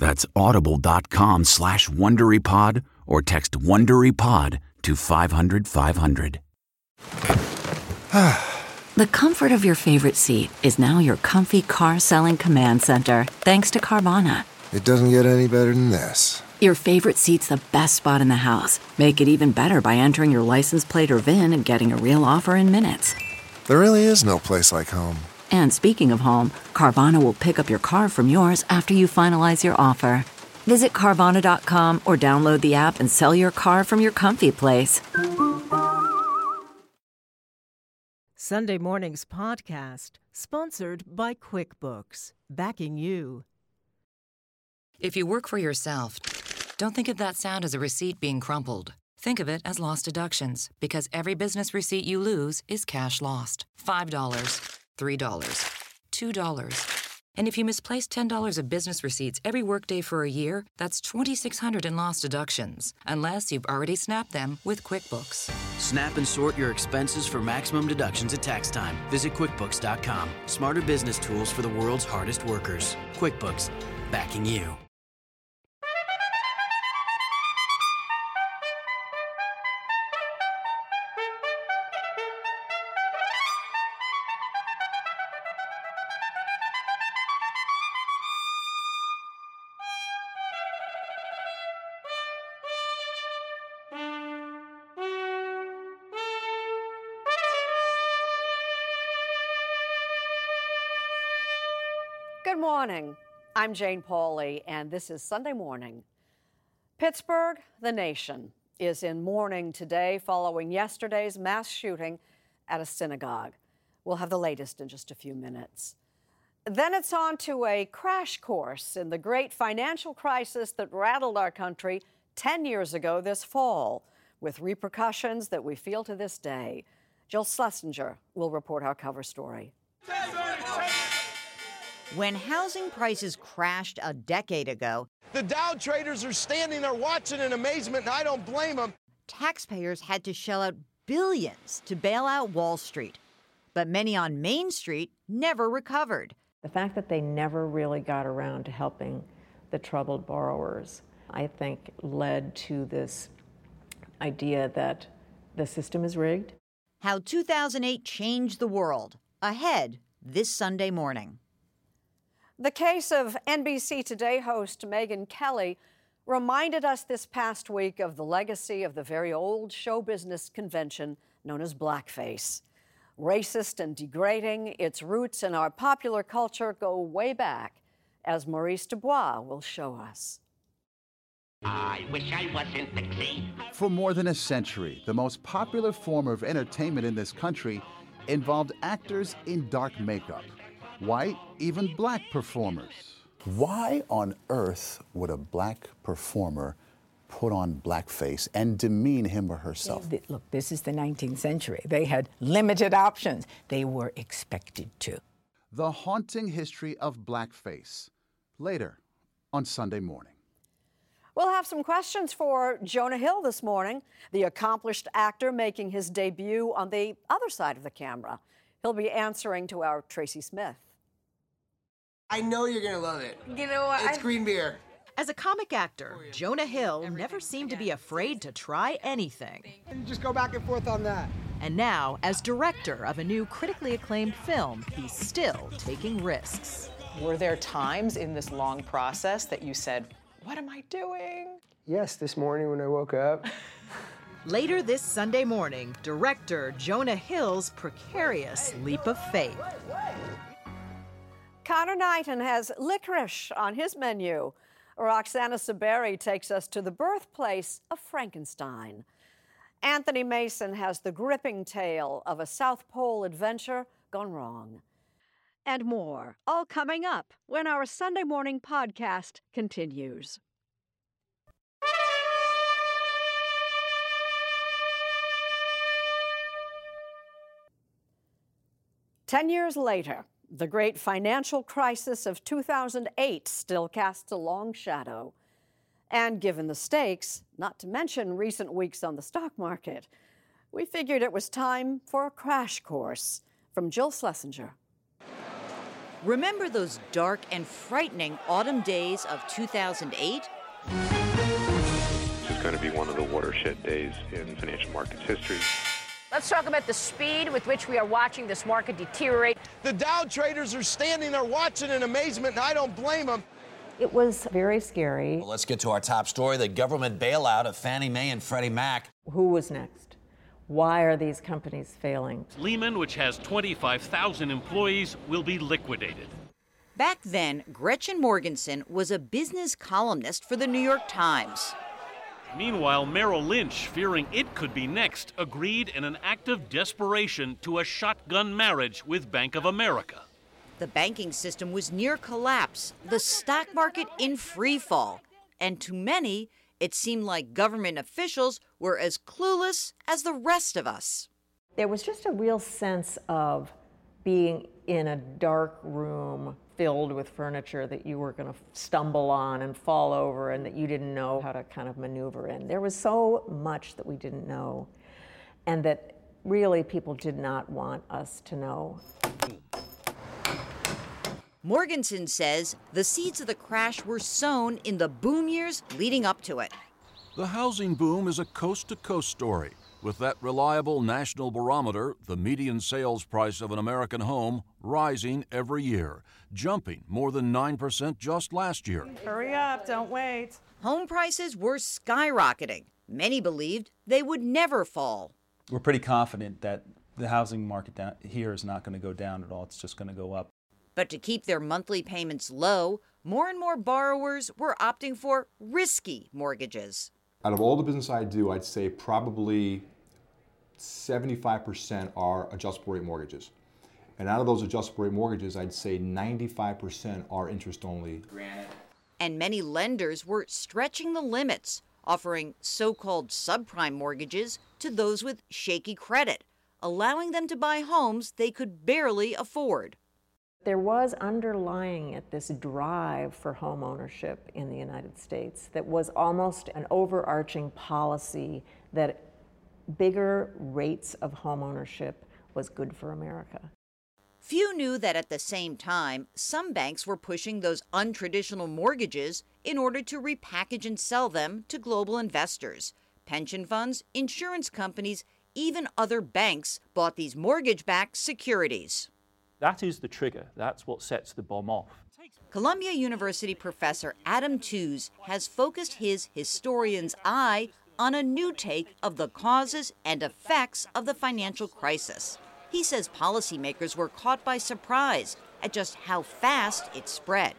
That's audible.com/WonderyPod or text WonderyPod to 500-500. The comfort of your favorite seat is now your comfy car selling command center, thanks to Carvana. It doesn't get any better than this. Your favorite seat's the best spot in the house. Make it even better by entering your license plate or VIN and getting a real offer in minutes. There really is no place like home. And speaking of home, Carvana will pick up your car from yours after you finalize your offer. Visit Carvana.com or download the app and sell your car from your comfy place. Sunday Morning's podcast, sponsored by QuickBooks, backing you. If you work for yourself, don't think of that sound as a receipt being crumpled. Think of it as lost deductions, because every business receipt you lose is cash lost. $5. $3, $2. And if you misplace $10 of business receipts every workday for a year, that's $2,600 in lost deductions, unless you've already snapped them with QuickBooks. Snap and sort your expenses for maximum deductions at tax time. Visit QuickBooks.com. Smarter business tools for the world's hardest workers. QuickBooks, backing you. Good morning. I'm Jane Pauley, and this is Sunday Morning. Pittsburgh, the nation, is in mourning today following yesterday's mass shooting at a synagogue. We'll have the latest in just a few minutes. Then it's on to a crash course in the great financial crisis that rattled our country 10 years ago this fall, with repercussions that we feel to this day. Jill Schlesinger will report our cover story. When housing prices crashed a decade ago, the Dow traders are standing there watching in amazement, and I don't blame them. Taxpayers had to shell out billions to bail out Wall Street. But many on Main Street never recovered. The fact that they never really got around to helping the troubled borrowers, I think, led to this idea that the system is rigged. How 2008 changed the world. Ahead this Sunday morning. The case of NBC Today host Megyn Kelly reminded us this past week of the legacy of the very old show business convention known as blackface. Racist and degrading, its roots in our popular culture go way back, as Maurice Dubois will show us. I wish I wasn't Dixie. For more than a century, the most popular form of entertainment in this country involved actors in dark makeup. White, even black performers. Why on earth would a black performer put on blackface and demean him or herself. Look, this is the 19th century. They had limited options. They were expected to. The Haunting History of Blackface, later on Sunday morning. We'll have some questions for Jonah Hill this morning, the accomplished actor making his debut on the other side of the camera. He'll be answering to our Tracy Smith. I know you're going to love it. You know what? It's green beer. As a comic actor, Jonah Hill never seemed to be afraid to try anything. You just go back and forth on that. And now, as director of a new critically acclaimed film, he's still taking risks. Were there times in this long process that you said, what am I doing? Yes, this morning when I woke up. Later this Sunday morning, director Jonah Hill's precarious leap of faith. Connor Knighton has licorice on his menu. Roxana Saberi takes us to the birthplace of Frankenstein. Anthony Mason has the gripping tale of a South Pole adventure gone wrong. And more, all coming up when our Sunday morning podcast continues. $10 years later, the great financial crisis of 2008 still casts a long shadow. And given the stakes, not to mention recent weeks on the stock market, we figured it was time for a crash course from Jill Schlesinger. Remember those dark and frightening autumn days of 2008? This is going to be one of the watershed days in financial markets history. Let's talk about the speed with which we are watching this market deteriorate. The Dow traders are standing there watching in amazement, and I don't blame them. It was very scary. Well, let's get to our top story, the government bailout of Fannie Mae and Freddie Mac. Who was next? Why are these companies failing? Lehman, which has 25,000 employees, will be liquidated. Back then, Gretchen Morgenson was a business columnist for the New York Times. Meanwhile, Merrill Lynch, fearing it could be next, agreed in an act of desperation to a shotgun marriage with Bank of America. The banking system was near collapse, the stock market in free fall, and to many, it seemed like government officials were as clueless as the rest of us. There was just a real sense of being in a dark room filled with furniture that you were going to stumble on and fall over and that you didn't know how to kind of maneuver in. There was so much that we didn't know and that really people did not want us to know. Morgenson says the seeds of the crash were sown in the boom years leading up to it. The housing boom is a coast-to-coast story. With that reliable national barometer, the median sales price of an American home rising every year, jumping more than 9% just last year. Hurry up, don't wait. Home prices were skyrocketing. Many believed they would never fall. We're pretty confident that the housing market down here is not going to go down at all. It's just going to go up. But to keep their monthly payments low, more and more borrowers were opting for risky mortgages. Out of all the business I do, I'd say probably 75% are adjustable rate mortgages. And out of those adjustable rate mortgages, I'd say 95% are interest only. And many lenders were stretching the limits, offering so-called subprime mortgages to those with shaky credit, allowing them to buy homes they could barely afford. There was underlying it this drive for home ownership in the United States that was almost an overarching policy that bigger rates of home ownership was good for America. Few knew that at the same time, some banks were pushing those untraditional mortgages in order to repackage and sell them to global investors. Pension funds, insurance companies, even other banks bought these mortgage-backed securities. That is the trigger. That's what sets the bomb off. Columbia University professor Adam Tooze has focused his historian's eye on a new take of the causes and effects of the financial crisis. He says policymakers were caught by surprise at just how fast it spread.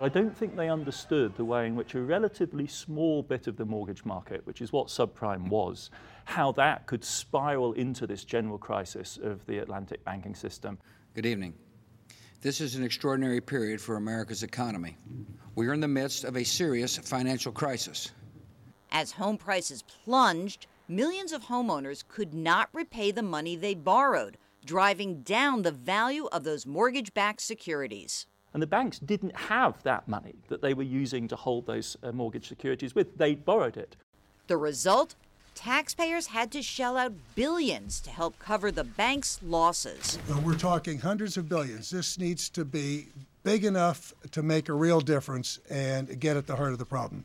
I don't think they understood the way in which a relatively small bit of the mortgage market, which is what subprime was, how that could spiral into this general crisis of the Atlantic banking system. Good evening. This is an extraordinary period for America's economy. We are in the midst of a serious financial crisis. As home prices plunged, millions of homeowners could not repay the money they borrowed, driving down the value of those mortgage-backed securities. And the banks didn't have that money that they were using to hold those mortgage securities with. They borrowed it. The result? Taxpayers had to shell out billions to help cover the bank's losses. We're talking hundreds of billions. This needs to be big enough to make a real difference and get at the heart of the problem.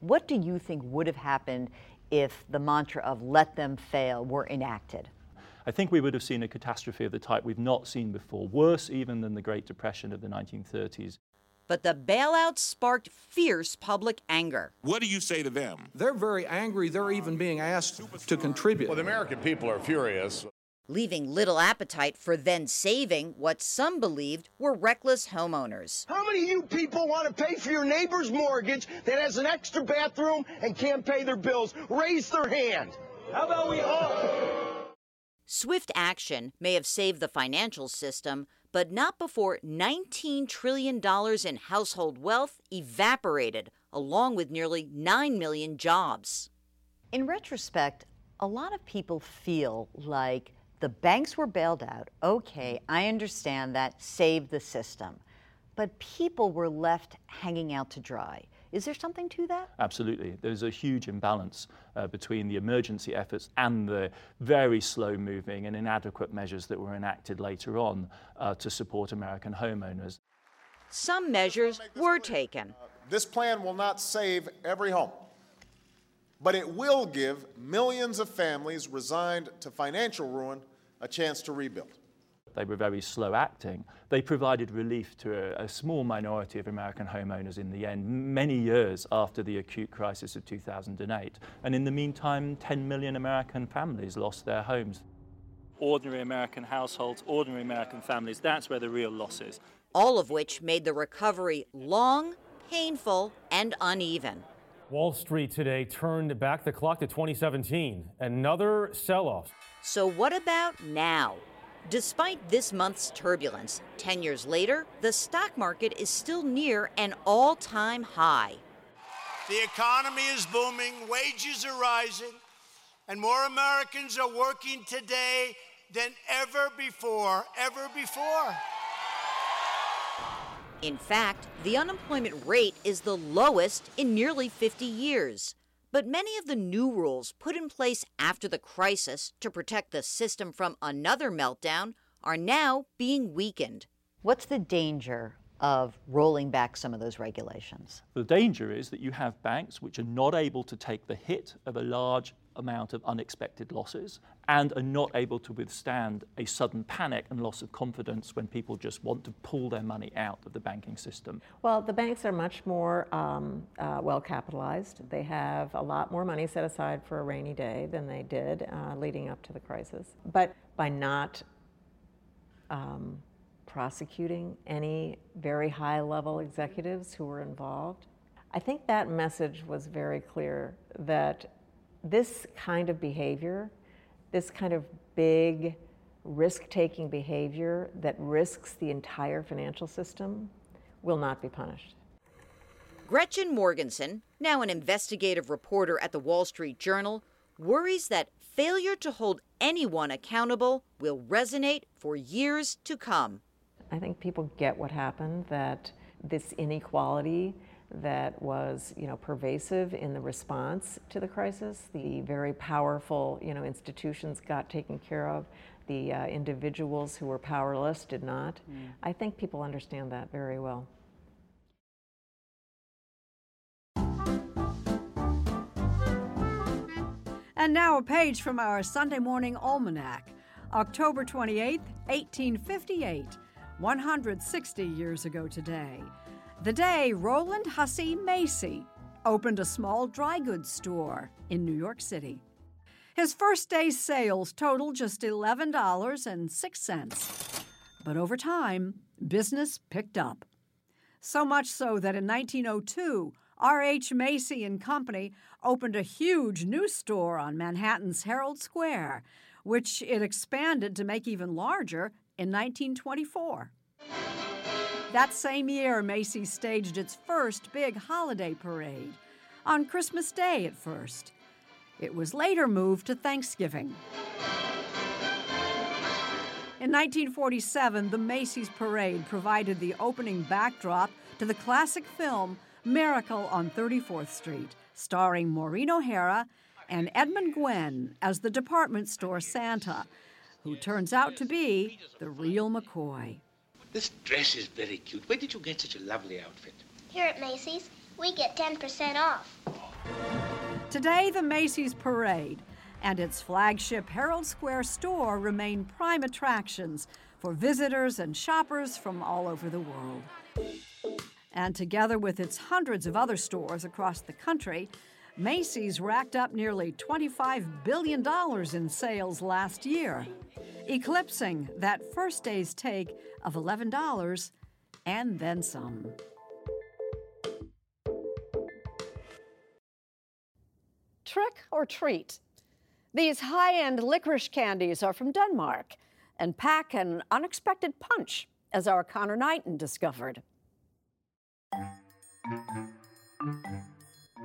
What do you think would have happened if the mantra of let them fail were enacted? I think we would have seen a catastrophe of the type we've not seen before, worse even than the Great Depression of the 1930s. But the bailout sparked fierce public anger. What do you say to them? They're very angry. They're even being asked to contribute. Well, the American people are furious. Leaving little appetite for then saving what some believed were reckless homeowners. How many of you people want to pay for your neighbor's mortgage that has an extra bathroom and can't pay their bills? Raise their hand. How about we all? Swift action may have saved the financial system, but not before $19 trillion in household wealth evaporated, along with nearly 9 million jobs. In retrospect, a lot of people feel like the banks were bailed out. Okay, I understand that, save the system. But people were left hanging out to dry. Is there something to that? Absolutely. There's a huge imbalance between the emergency efforts and the very slow-moving and inadequate measures that were enacted later on to support American homeowners. Some measures were taken. This plan will not save every home, but it will give millions of families resigned to financial ruin a chance to rebuild. They were very slow acting. They provided relief to a small minority of American homeowners in the end, many years after the acute crisis of 2008. And in the meantime, 10 million American families lost their homes. Ordinary American households, ordinary American families, that's where the real loss is. All of which made the recovery long, painful, and uneven. Wall Street today turned back the clock to 2017, another sell-off. So what about now? Despite this month's turbulence, 10 years later, the stock market is still near an all-time high. The economy is booming, wages are rising, and more Americans are working today than ever before. In fact, the unemployment rate is the lowest in nearly 50 years. But many of the new rules put in place after the crisis to protect the system from another meltdown are now being weakened. What's the danger of rolling back some of those regulations? The danger is that you have banks which are not able to take the hit of a large amount of unexpected losses and are not able to withstand a sudden panic and loss of confidence when people just want to pull their money out of the banking system. Well, the banks are much more well capitalized. They have a lot more money set aside for a rainy day than they did leading up to the crisis. But by not prosecuting any very high-level executives who were involved, I think that message was very clear that this kind of behavior, this kind of big risk-taking behavior that risks the entire financial system will not be punished. Gretchen Morgenson, now an investigative reporter at the Wall Street Journal, worries that failure to hold anyone accountable will resonate for years to come. I think people get what happened, that this inequality that was, pervasive in the response to the crisis. The very powerful, institutions got taken care of. The individuals who were powerless did not. Mm. I think people understand that very well. And now a page from our Sunday morning almanac, October 28th, 1858, 160 years ago today. The day Roland Hussey Macy opened a small dry goods store in New York City. His first day's sales totaled just $11.06. But over time, business picked up. So much so that in 1902, R.H. Macy and Company opened a huge new store on Manhattan's Herald Square, which it expanded to make even larger in 1924. That same year, Macy staged its first big holiday parade. on Christmas Day at first. It was later moved to Thanksgiving. In 1947, the Macy's Parade provided the opening backdrop to the classic film Miracle on 34th Street, starring Maureen O'Hara and Edmund Gwenn as the department store Santa, who turns out to be the real McCoy. This dress is very cute. Where did you get such a lovely outfit? Here at Macy's, we get 10% off. Today, the Macy's Parade and its flagship Herald Square store remain prime attractions for visitors and shoppers from all over the world. And together with its hundreds of other stores across the country, Macy's racked up nearly $25 billion in sales last year, eclipsing that first day's take of $11 and then some. Trick or treat. These high-end licorice candies are from Denmark and pack an unexpected punch, as our Connor Knighton discovered.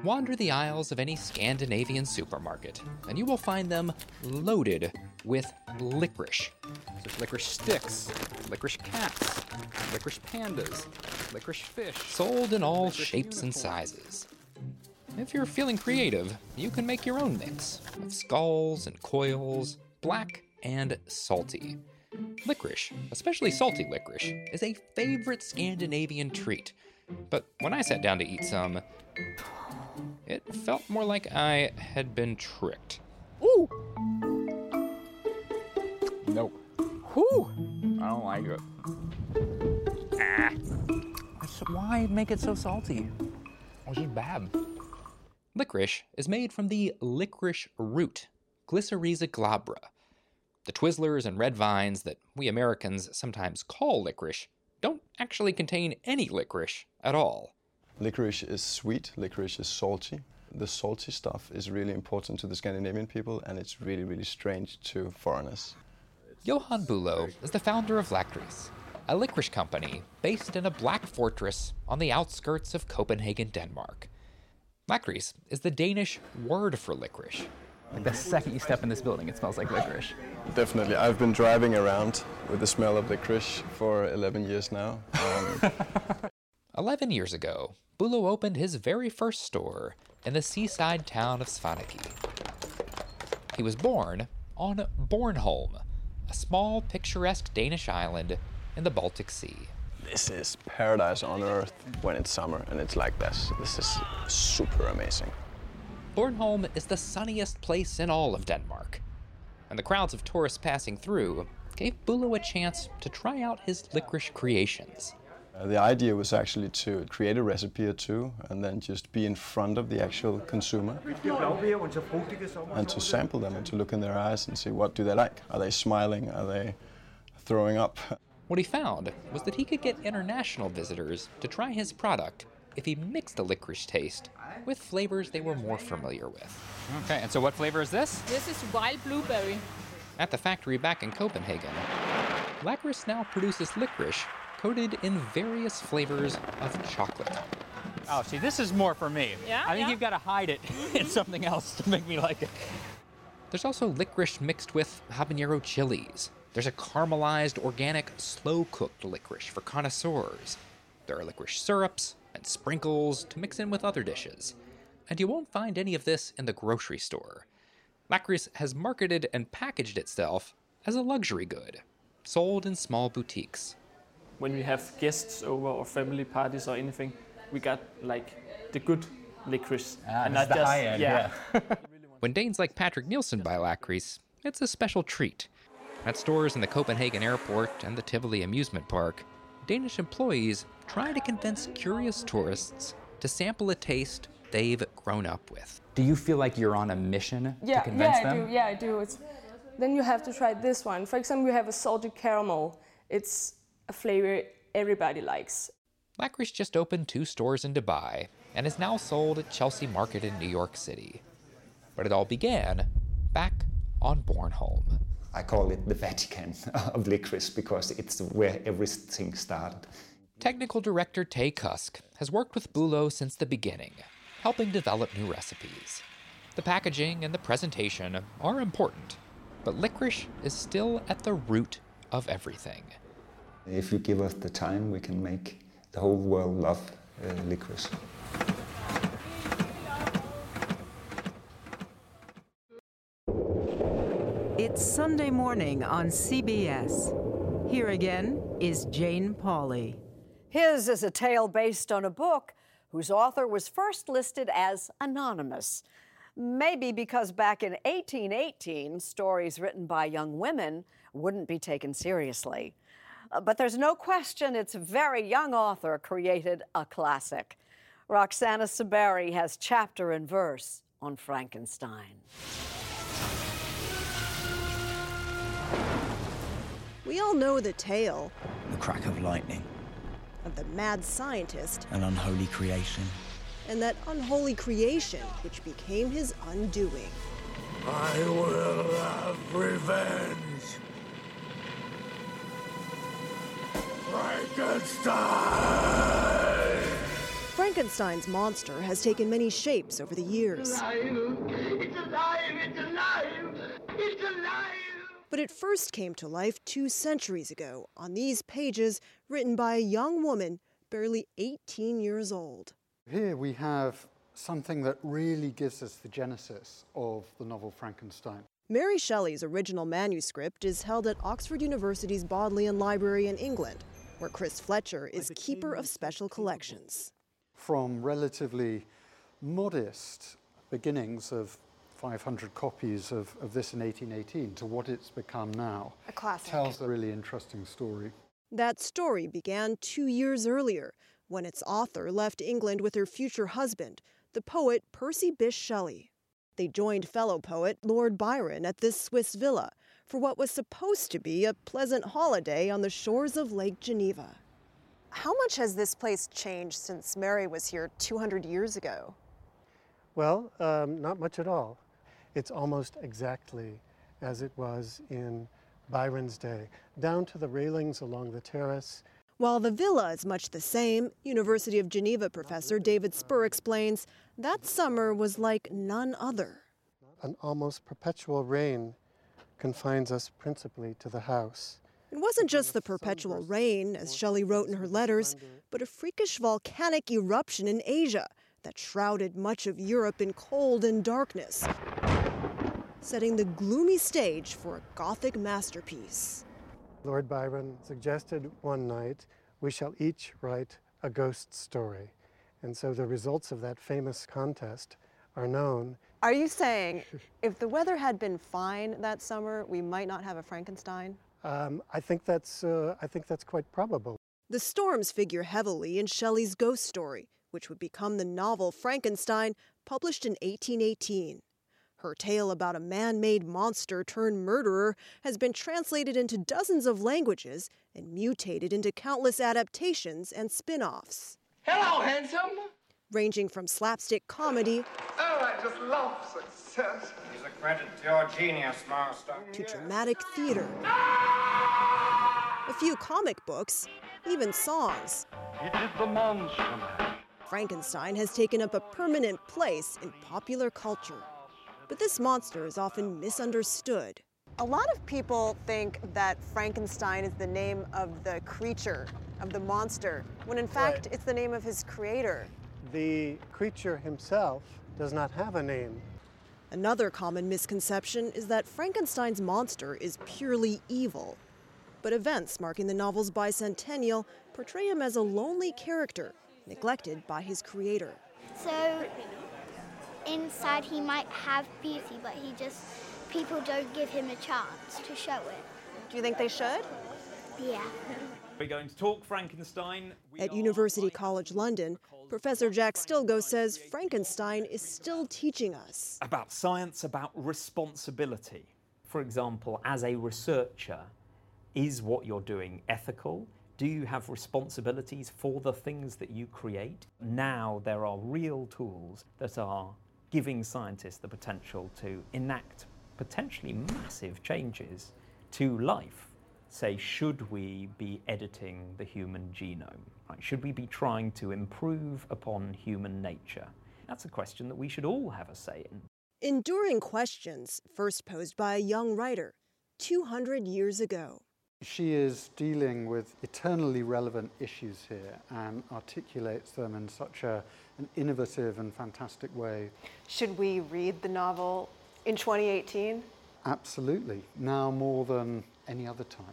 Wander the aisles of any Scandinavian supermarket, and you will find them loaded with licorice. There's licorice sticks, licorice cats, licorice pandas, licorice fish, sold in all shapes and sizes. If you're feeling creative, you can make your own mix of skulls and coils, black and salty. Licorice, especially salty licorice, is a favorite Scandinavian treat. But when I sat down to eat some, it felt more like I had been tricked. Ooh! Nope. Whew! I don't like it. Ah! Why make it so salty? It's just bad. Licorice is made from the licorice root, Glycyrrhiza glabra. The Twizzlers and red vines that we Americans sometimes call licorice don't actually contain any licorice at all. Licorice is sweet, licorice is salty. The salty stuff is really important to the Scandinavian people, and it's really, really strange to foreigners. Johan Bülow is the founder of Lactris, a licorice company based in a black fortress on the outskirts of Copenhagen, Denmark. Lakrids is the Danish word for licorice. Like the second you step in this building, it smells like licorice. Definitely. I've been driving around with the smell of licorice for 11 years now. 11 years ago, Bülow opened his very first store in the seaside town of Svaneke. He was born on Bornholm, a small, picturesque Danish island in the Baltic Sea. This is paradise on earth when it's summer and it's like this. This is super amazing. Bornholm is the sunniest place in all of Denmark, and the crowds of tourists passing through gave Bülow a chance to try out his licorice creations. The idea was actually to create a recipe or two and then just be in front of the actual consumer and to sample them and to look in their eyes and see what do they like. Are they smiling? Are they throwing up? What he found was that he could get international visitors to try his product if he mixed the licorice taste with flavors they were more familiar with. Okay, and so what flavor is this? This is wild blueberry. At the factory back in Copenhagen, Lactris now produces licorice coated in various flavors of chocolate. Oh, see, this is more for me. Yeah, I think you've got to hide it in something else to make me like it. There's also licorice mixed with habanero chilies. There's a caramelized, organic, slow-cooked licorice for connoisseurs. There are licorice syrups and sprinkles to mix in with other dishes. And you won't find any of this in the grocery store. Lactris has marketed and packaged itself as a luxury good, sold in small boutiques. When we have guests over or family parties or anything, we got, like, the good licorice. Yeah. When Danes like Patrick Nielsen buy Lactris, it's a special treat. At stores in the Copenhagen airport and the Tivoli amusement park, Danish employees try to convince curious tourists to sample a taste they've grown up with. Do you feel like you're on a mission to convince them? Yeah, I do. Then you have to try this one. For example, we have a salted caramel. It's a flavor everybody likes. Lactris just opened 2 stores in Dubai and is now sold at Chelsea Market in New York City. But it all began back on Bornholm. I call it the Vatican of licorice because it's where everything started. Technical director Tay Kusk has worked with Bülow since the beginning, helping develop new recipes. The packaging and the presentation are important, but licorice is still at the root of everything. If you give us the time, we can make the whole world love licorice. It's Sunday morning on CBS. Here again is Jane Pauley. His is a tale based on a book whose author was first listed as anonymous. Maybe because back in 1818, stories written by young women wouldn't be taken seriously. But there's no question its very young author created a classic. Roxana Saberi has chapter and verse on Frankenstein. We all know the tale. The crack of lightning. Of the mad scientist. An unholy creation. And that unholy creation, which became his undoing. I will have revenge. Frankenstein! Frankenstein's monster has taken many shapes over the years. It's alive! It's alive! It's alive! It's alive! But it first came to life 2 centuries ago on these pages written by a young woman barely 18 years old. Here we have something that really gives us the genesis of the novel Frankenstein. Mary Shelley's original manuscript is held at Oxford University's Bodleian Library in England, where Chris Fletcher is keeper of special collections. From relatively modest beginnings of 500 copies of this in 1818 to what it's become now. A classic. Tells a really interesting story. That story began 2 years earlier, when its author left England with her future husband, the poet Percy Bysshe Shelley. They joined fellow poet Lord Byron at this Swiss villa for what was supposed to be a pleasant holiday on the shores of Lake Geneva. How much has this place changed since Mary was here 200 years ago? Well, not much at all. It's almost exactly as it was in Byron's day, down to the railings along the terrace. While the villa is much the same, University of Geneva professor David Spur explains that summer was like none other. An almost perpetual rain confines us principally to the house. It wasn't just the perpetual rain, as Shelley wrote in her letters, but a freakish volcanic eruption in Asia that shrouded much of Europe in cold and darkness, setting the gloomy stage for a Gothic masterpiece. Lord Byron suggested one night, we shall each write a ghost story. And so the results of that famous contest are known. Are you saying if the weather had been fine that summer, we might not have a Frankenstein? I think that's quite probable. The storms figure heavily in Shelley's ghost story, which would become the novel Frankenstein, published in 1818. Her tale about a man-made monster turned murderer has been translated into dozens of languages and mutated into countless adaptations and spin-offs. Hello, handsome! Ranging from slapstick comedy... Oh, I just love success! He's a credit to your genius, master. ...to dramatic theater. Ah! A few comic books, even songs. It is the monster man. Frankenstein has taken up a permanent place in popular culture. But this monster is often misunderstood. A lot of people think that Frankenstein is the name of the creature, of the monster, when in fact it's the name of his creator. The creature himself does not have a name. Another common misconception is that Frankenstein's monster is purely evil. But events marking the novel's bicentennial portray him as a lonely character, neglected by his creator. So inside he might have beauty, but people don't give him a chance to show it. Do you think they should? Yeah. We're going to talk Frankenstein. At University College London, Professor Jack Stilgoe says Frankenstein is still teaching us. About science, about responsibility. For example, as a researcher, is what you're doing ethical? Do you have responsibilities for the things that you create? Now there are real tools that are giving scientists the potential to enact potentially massive changes to life. Say, should we be editing the human genome? Right? Should we be trying to improve upon human nature? That's a question that we should all have a say in. Enduring questions, first posed by a young writer 200 years ago. She is dealing with eternally relevant issues here and articulates them in such an innovative and fantastic way. Should we read the novel in 2018? Absolutely, now more than any other time.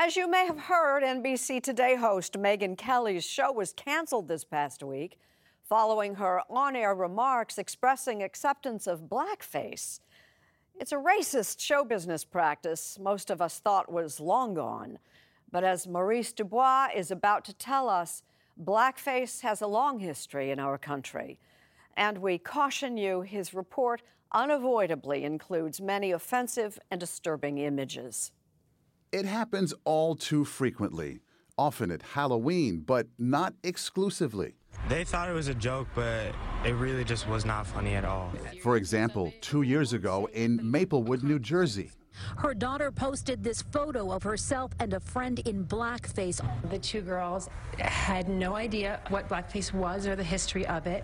As you may have heard, NBC Today host Megyn Kelly's show was canceled this past week following her on-air remarks expressing acceptance of blackface. It's a racist show business practice most of us thought was long gone. But as Maurice Dubois is about to tell us, blackface has a long history in our country. And we caution you, his report unavoidably includes many offensive and disturbing images. It happens all too frequently, often at Halloween, but not exclusively. They thought it was a joke, but it really just was not funny at all. For example, 2 years ago in Maplewood, New Jersey. Her daughter posted this photo of herself and a friend in blackface. The two girls had no idea what blackface was or the history of it.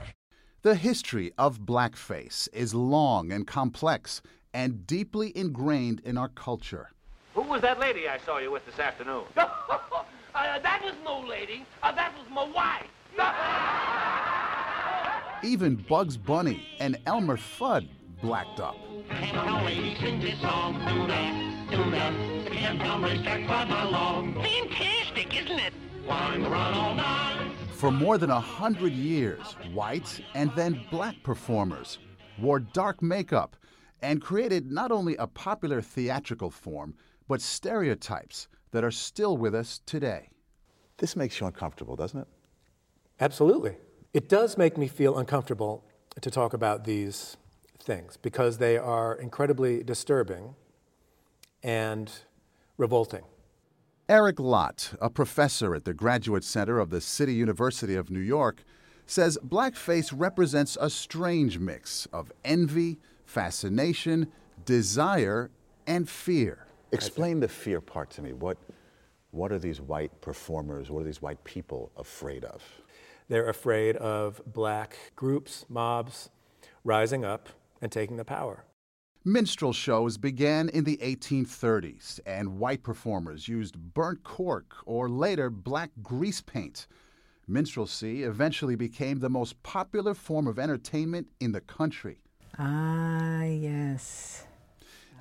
The history of blackface is long and complex and deeply ingrained in our culture. Who was that lady I saw you with this afternoon? That was no lady. That was my wife. Even Bugs Bunny and Elmer Fudd blacked up. Fantastic, isn't it? For more than 100 years, whites and then black performers wore dark makeup and created not only a popular theatrical form, but stereotypes that are still with us today. This makes you uncomfortable, doesn't it? Absolutely. It does make me feel uncomfortable to talk about these things because they are incredibly disturbing and revolting. Eric Lott, a professor at the Graduate Center of the City University of New York, says blackface represents a strange mix of envy, fascination, desire, and fear. Explain the fear part to me. What are these white performers, what are these white people afraid of? They're afraid of black groups, mobs, rising up and taking the power. Minstrel shows began in the 1830s, and white performers used burnt cork or later black grease paint. Minstrelsy eventually became the most popular form of entertainment in the country. Ah, yes.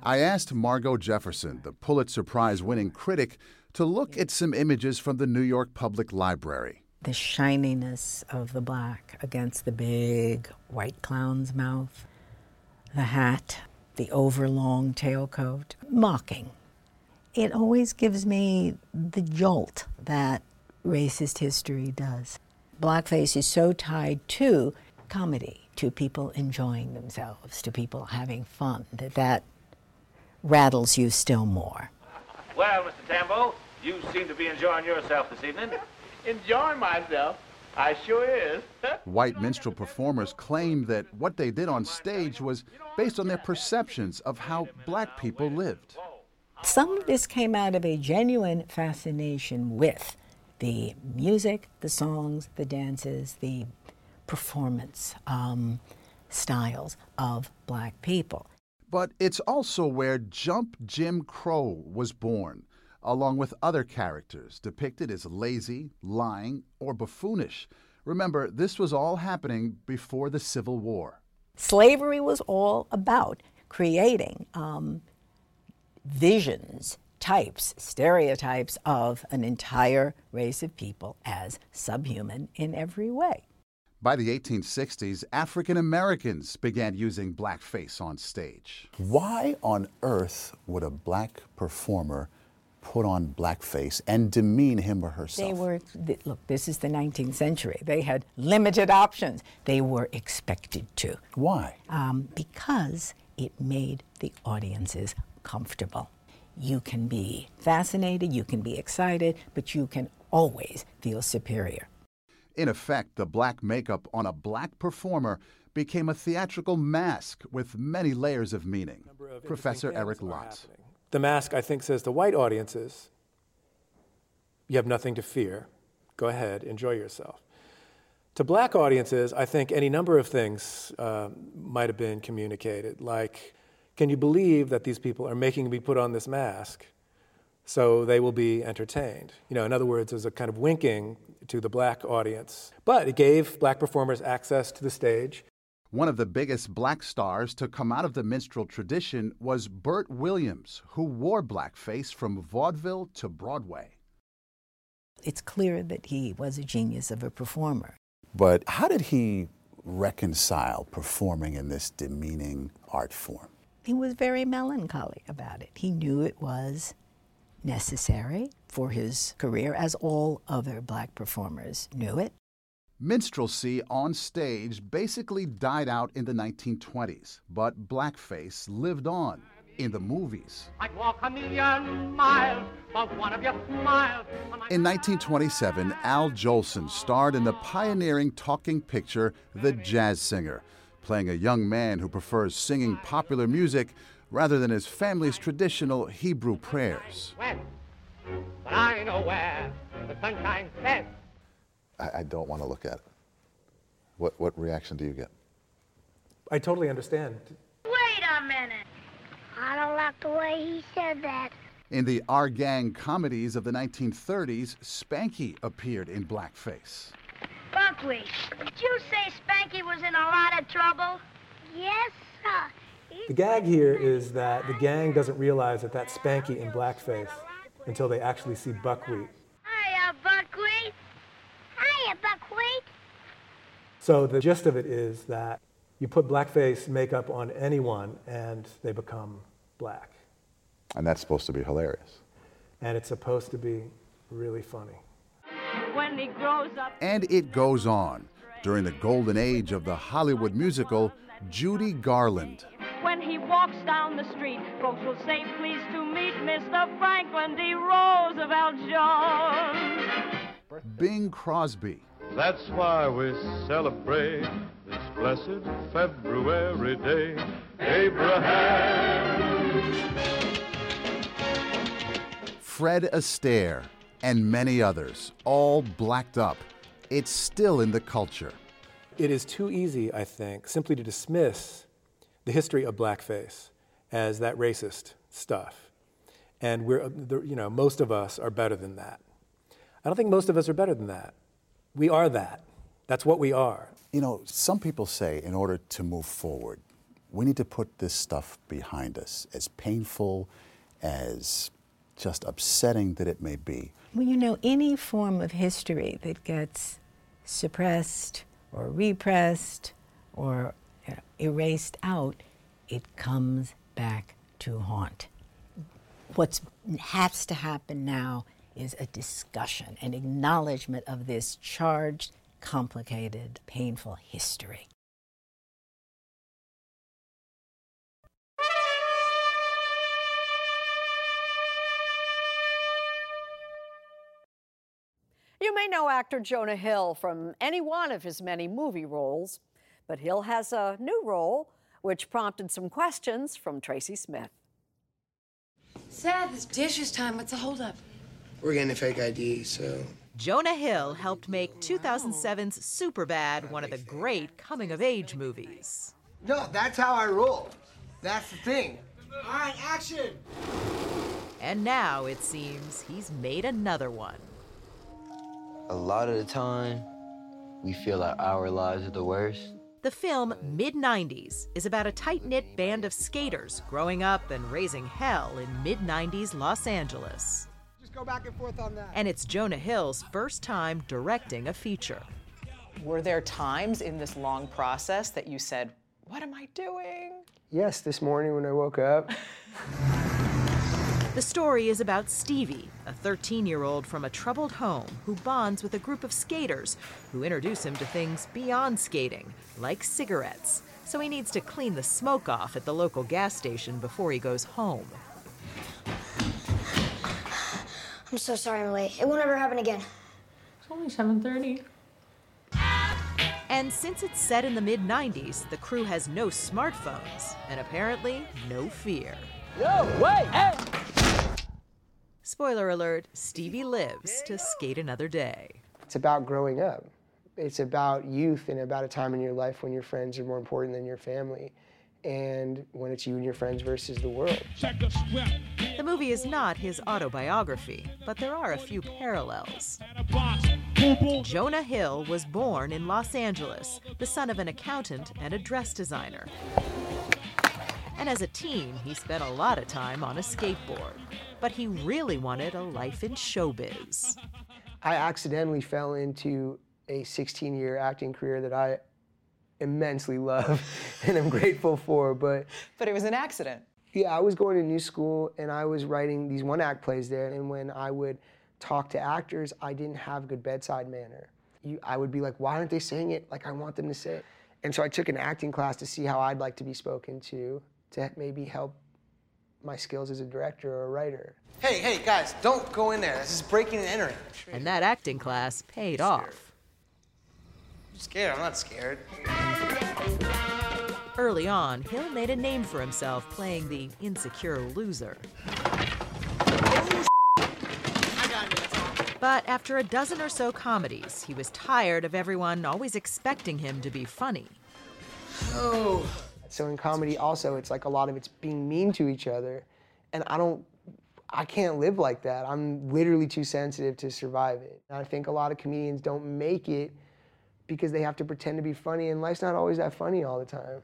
I asked Margot Jefferson, the Pulitzer Prize-winning critic, to look at some images from the New York Public Library. The shininess of the black against the big white clown's mouth, the hat, the overlong tailcoat, mocking. It always gives me the jolt that racist history does. Blackface is so tied to comedy, to people enjoying themselves, to people having fun, that rattles you still more. Well, Mr. Tambo, you seem to be enjoying yourself this evening. Enjoying myself? I sure is. White minstrel performers claimed that what they did on stage was based on their perceptions of how black people lived. Some of this came out of a genuine fascination with the music, the songs, the dances, the performance styles of black people. But it's also where Jump Jim Crow was born, along with other characters depicted as lazy, lying, or buffoonish. Remember, this was all happening before the Civil War. Slavery was all about creating visions, types, stereotypes of an entire race of people as subhuman in every way. By the 1860s, African Americans began using blackface on stage. Why on earth would a black performer put on blackface and demean him or herself? Look, this is the 19th century. They had limited options. They were expected to. Why? Because it made the audiences comfortable. You can be fascinated, you can be excited, but you can always feel superior. In effect, the black makeup on a black performer became a theatrical mask with many layers of meaning. Professor Eric Lott. The mask, I think, says to white audiences, you have nothing to fear. Go ahead, enjoy yourself. To black audiences, I think any number of things might have been communicated, like, can you believe that these people are making me put on this mask so they will be entertained? You know, in other words, there's a kind of winking to the black audience. But it gave black performers access to the stage. One of the biggest black stars to come out of the minstrel tradition was Bert Williams, who wore blackface from vaudeville to Broadway. It's clear that he was a genius of a performer. But how did he reconcile performing in this demeaning art form? He was very melancholy about it. He knew it was necessary for his career, as all other black performers knew it. Minstrelsy on stage basically died out in the 1920s, but blackface lived on in the movies. I'd walk a million miles for one of your smiles. In 1927, Al Jolson starred in the pioneering talking picture The Jazz Singer, playing a young man who prefers singing popular music rather than his family's traditional Hebrew prayers. But I know where the sunshine sets. I don't want to look at it. What reaction do you get? I totally understand. Wait a minute. I don't like the way he said that. In the R-Gang comedies of the 1930s, Spanky appeared in blackface. Buckley, did you say Spanky was in a lot of trouble? Yes, sir. The gag here is that the gang doesn't realize that that's Spanky in blackface until they actually see Buckwheat. Buckwheat. So the gist of it is that you put blackface makeup on anyone and they become black. And that's supposed to be hilarious. And it's supposed to be really funny. When he grows up. And it goes on. During the golden age of the Hollywood musical, Judy Garland. When he walks down the street, folks will say, pleased to meet Mr. Franklin D. Roosevelt Jones. Bing Crosby. That's why we celebrate this blessed February day, Abraham. Fred Astaire and many others, all blacked up. It's still in the culture. It is too easy, I think, simply to dismiss the history of blackface as that racist stuff. And we're, you know, most of us are better than that. I don't think most of us are better than that. We are that. That's what we are. You know, some people say in order to move forward, we need to put this stuff behind us, as painful, as just upsetting that it may be. Well, you know, any form of history that gets suppressed or repressed or erased out, it comes back to haunt. What has to happen now is a discussion, an acknowledgement of this charged, complicated, painful history. You may know actor Jonah Hill from any one of his many movie roles, but Hill has a new role, which prompted some questions from Tracy Smith. Seth, it's dishes time. What's the holdup? We're getting a fake ID, so... Jonah Hill helped make 2007's Superbad one of the great coming-of-age movies. No, that's how I roll. That's the thing. All right, action! And now, it seems, he's made another one. A lot of the time, we feel like our lives are the worst. The film, Mid-90s, is about a tight-knit band of skaters growing up and raising hell in mid-90s Los Angeles. Go back and forth on that. And it's Jonah Hill's first time directing a feature. Were there times in this long process that you said, what am I doing? Yes, this morning when I woke up. The story is about Stevie, a 13-year-old from a troubled home who bonds with a group of skaters who introduce him to things beyond skating, like cigarettes. So he needs to clean the smoke off at the local gas station before he goes home. I'm so sorry I'm late. It won't ever happen again. It's only 7:30. And since it's set in the mid-90s, the crew has no smartphones and apparently no fear. Yo, wait, hey! Spoiler alert, Stevie lives to skate another day. It's about growing up. It's about youth and about a time in your life when your friends are more important than your family, and when it's you and your friends versus the world. The movie is not his autobiography, but there are a few parallels. Jonah Hill was born in Los Angeles, the son of an accountant and a dress designer. And as a teen, he spent a lot of time on a skateboard. But he really wanted a life in showbiz. I accidentally fell into a 16-year acting career that I immensely love and I'm grateful for, but it was an accident. Yeah, I was going to new school and I was writing these one-act plays there, and when I would talk to actors, I didn't have good bedside manner. I would be like, why aren't they saying it like I want them to say it? And so I took an acting class to see how I'd like to be spoken to maybe help my skills as a director or a writer. Hey, guys, don't go in there. This is breaking and entering. And that acting class paid off. I'm scared. I'm not scared. Early on, Hill made a name for himself playing the insecure loser. But after a dozen or so comedies, he was tired of everyone always expecting him to be funny. Oh. So in comedy also, it's like a lot of it's being mean to each other. And I can't live like that. I'm literally too sensitive to survive it. And I think a lot of comedians don't make it because they have to pretend to be funny, and life's not always that funny all the time.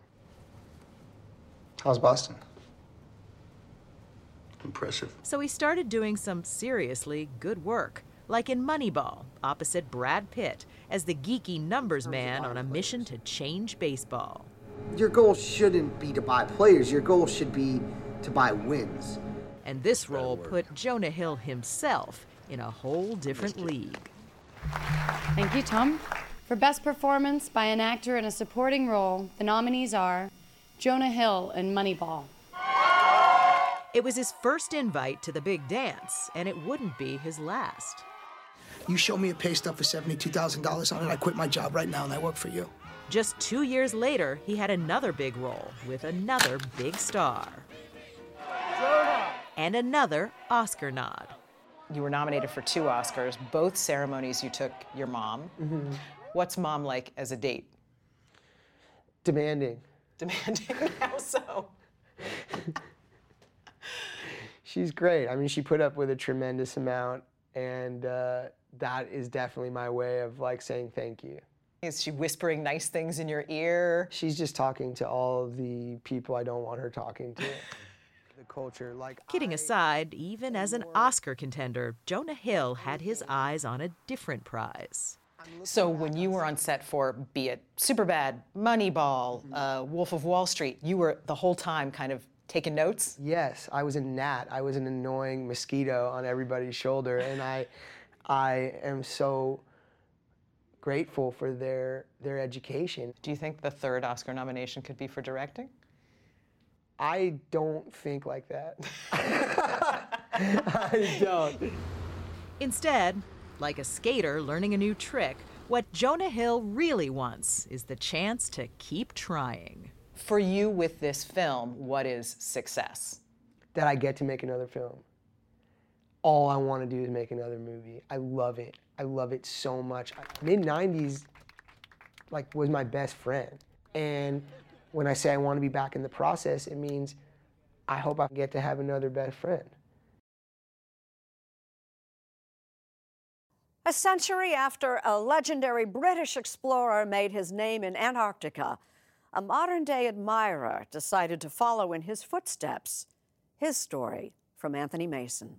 How's Boston? Impressive. So he started doing some seriously good work, like in Moneyball, opposite Brad Pitt, as the geeky numbers man on a mission to change baseball. Your goal shouldn't be to buy players. Your goal should be to buy wins. And this role put Jonah Hill himself in a whole different league. Thank you, Tom. For Best Performance by an Actor in a Supporting Role, the nominees are Jonah Hill in Moneyball. It was his first invite to the big dance, and it wouldn't be his last. You show me a pay stub for $72,000 on it, I quit my job right now and I work for you. Just 2 years later, he had another big role with another big star. Jonah! And another Oscar nod. You were nominated for 2 Oscars. Both ceremonies you took your mom. Mm-hmm. What's mom like as a date? Demanding? How so? She's great. I mean, she put up with a tremendous amount, and that is definitely my way of like saying thank you. Is she whispering nice things in your ear? She's just talking to all of the people I don't want her talking to. The culture, like kidding aside, even as an Oscar contender, Jonah Hill had his eyes on a different prize. So when you were on set for, be it Superbad, Moneyball, Wolf of Wall Street, you were the whole time kind of taking notes? Yes, I was a gnat. I was an annoying mosquito on everybody's shoulder, and I am so grateful for their education. Do you think the third Oscar nomination could be for directing? I don't think like that. I don't. Instead, like a skater learning a new trick, what Jonah Hill really wants is the chance to keep trying. For you with this film, what is success? That I get to make another film. All I want to do is make another movie. I love it. I love it so much. Mid-90s, like, was my best friend. And when I say I want to be back in the process, it means I hope I get to have another best friend. A century after a legendary British explorer made his name in Antarctica, a modern-day admirer decided to follow in his footsteps. His story from Anthony Mason.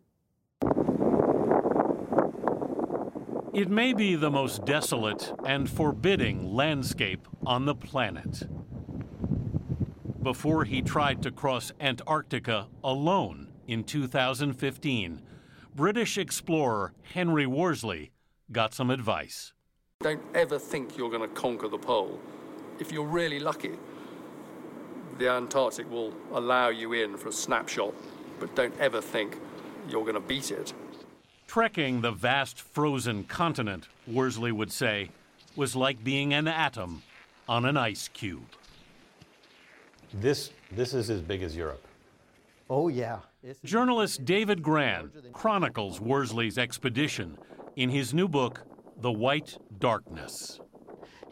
It may be the most desolate and forbidding landscape on the planet. Before he tried to cross Antarctica alone in 2015, British explorer Henry Worsley got some advice. Don't ever think you're going to conquer the pole. If you're really lucky, the Antarctic will allow you in for a snapshot, but don't ever think you're going to beat it. Trekking the vast frozen continent, Worsley would say, was like being an atom on an ice cube. This is as big as Europe. Oh, yeah. Journalist David Gran chronicles Worsley's expedition in his new book, The White Darkness.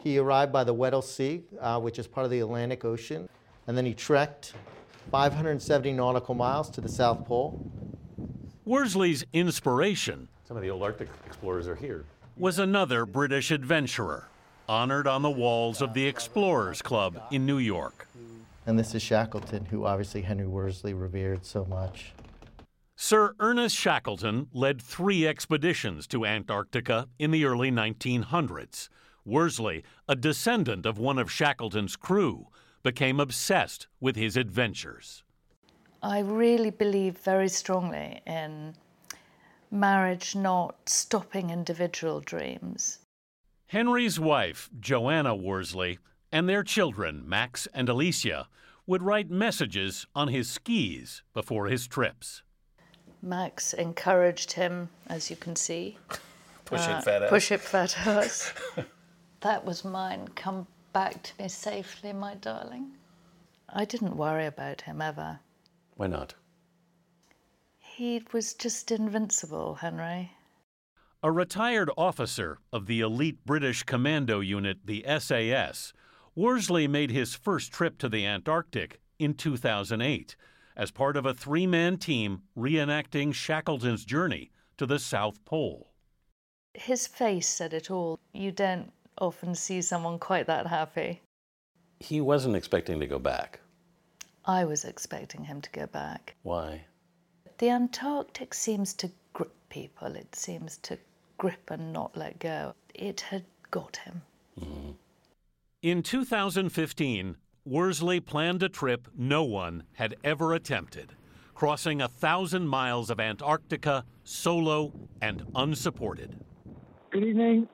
He arrived by the Weddell Sea, which is part of the Atlantic Ocean, and then he trekked 570 nautical miles to the South Pole. Worsley's inspiration, some of the old Arctic explorers are here, was another British adventurer, honored on the walls of the Explorers Club in New York. And this is Shackleton, who obviously Henry Worsley revered so much. Sir Ernest Shackleton led 3 expeditions to Antarctica in the early 1900s. Worsley, a descendant of one of Shackleton's crew, became obsessed with his adventures. I really believe very strongly in marriage not stopping individual dreams. Henry's wife, Joanna Worsley, and their children, Max and Alicia, would write messages on his skis before his trips. Max encouraged him, as you can see. Push it, fat ass. Push it, fat ass. That was mine. Come back to me safely, my darling. I didn't worry about him ever. Why not? He was just invincible, Henry. A retired officer of the elite British commando unit, the SAS, Worsley made his first trip to the Antarctic in 2008 as part of a 3-man team reenacting Shackleton's journey to the South Pole. His face said it all. You don't often see someone quite that happy. He wasn't expecting to go back. I was expecting him to go back. Why? The Antarctic seems to grip people. It seems to grip and not let go. It had got him. Mm-hmm. In 2015, Worsley planned a trip no one had ever attempted, crossing 1,000 miles of Antarctica solo and unsupported. Good evening.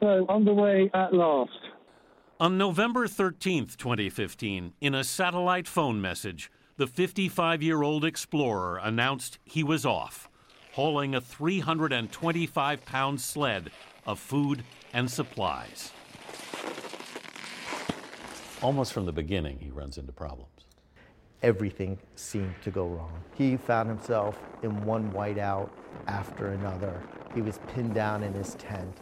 So, on the way at last. On November 13th, 2015, in a satellite phone message, the 55-year-old explorer announced he was off, hauling a 325-pound sled of food and supplies. Almost from the beginning, he runs into problems. Everything seemed to go wrong. He found himself in one whiteout after another. He was pinned down in his tent.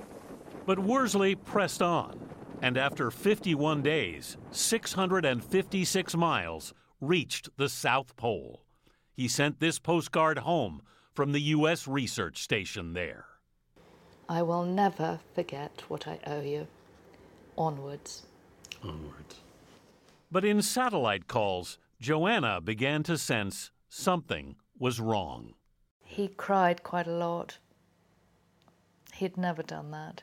But Worsley pressed on, and after 51 days, 656 miles, reached the South Pole. He sent this postcard home from the U.S. research station there. I will never forget what I owe you. Onwards. Onwards. But in satellite calls, Joanna began to sense something was wrong. He cried quite a lot. He'd never done that.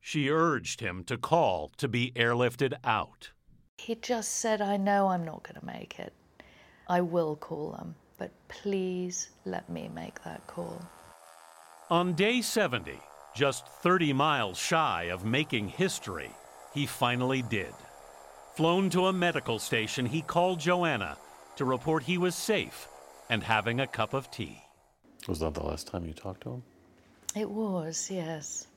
She urged him to call to be airlifted out. He just said, I know I'm not going to make it. I will call them, but please let me make that call. On day 70, just 30 miles shy of making history, he finally did. Flown to a medical station, he called Joanna to report he was safe and having a cup of tea. Was that the last time you talked to him? It was, yes.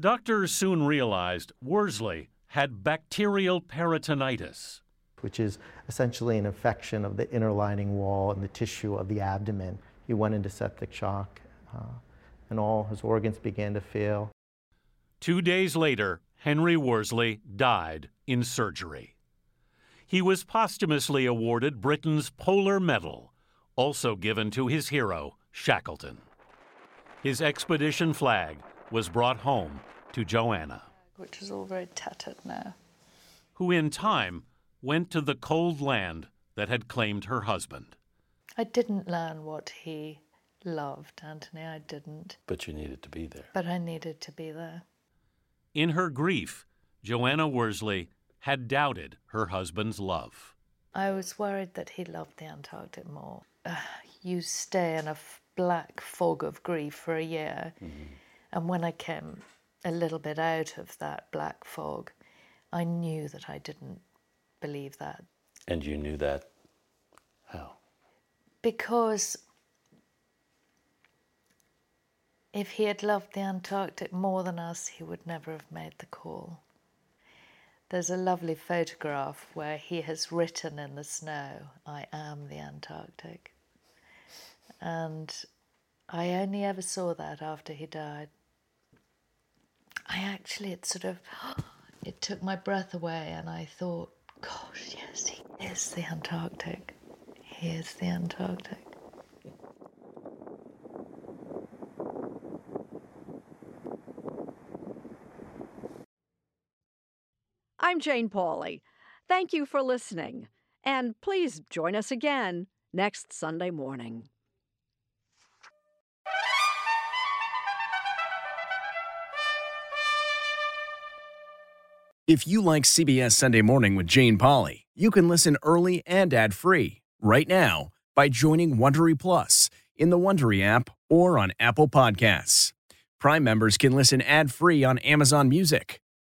Doctors soon realized Worsley had bacterial peritonitis, which is essentially an infection of the inner lining wall and the tissue of the abdomen. He went into septic shock, and all his organs began to fail. 2 days later, Henry Worsley died in surgery. He was posthumously awarded Britain's Polar Medal, also given to his hero, Shackleton. His expedition flag was brought home to Joanna, which is all very tattered now, who in time went to the cold land that had claimed her husband. I didn't learn what he loved, Anthony, I didn't. But you needed to be there. But I needed to be there. In her grief, Joanna Worsley had doubted her husband's love. I was worried that he loved the Antarctic more. You stay in a black fog of grief for a year. Mm-hmm. And when I came a little bit out of that black fog, I knew that I didn't believe that. And you knew that how? Because If he had loved the Antarctic more than us, he would never have made the call. There's a lovely photograph where he has written in the snow, "I am the Antarctic." And I only ever saw that after he died. It took my breath away, and I thought, gosh, yes, he is the Antarctic. He is the Antarctic. I'm Jane Pauley. Thank you for listening. And please join us again next Sunday morning. If you like CBS Sunday Morning with Jane Pauley, you can listen early and ad-free right now by joining Wondery Plus in the Wondery app or on Apple Podcasts. Prime members can listen ad-free on Amazon Music.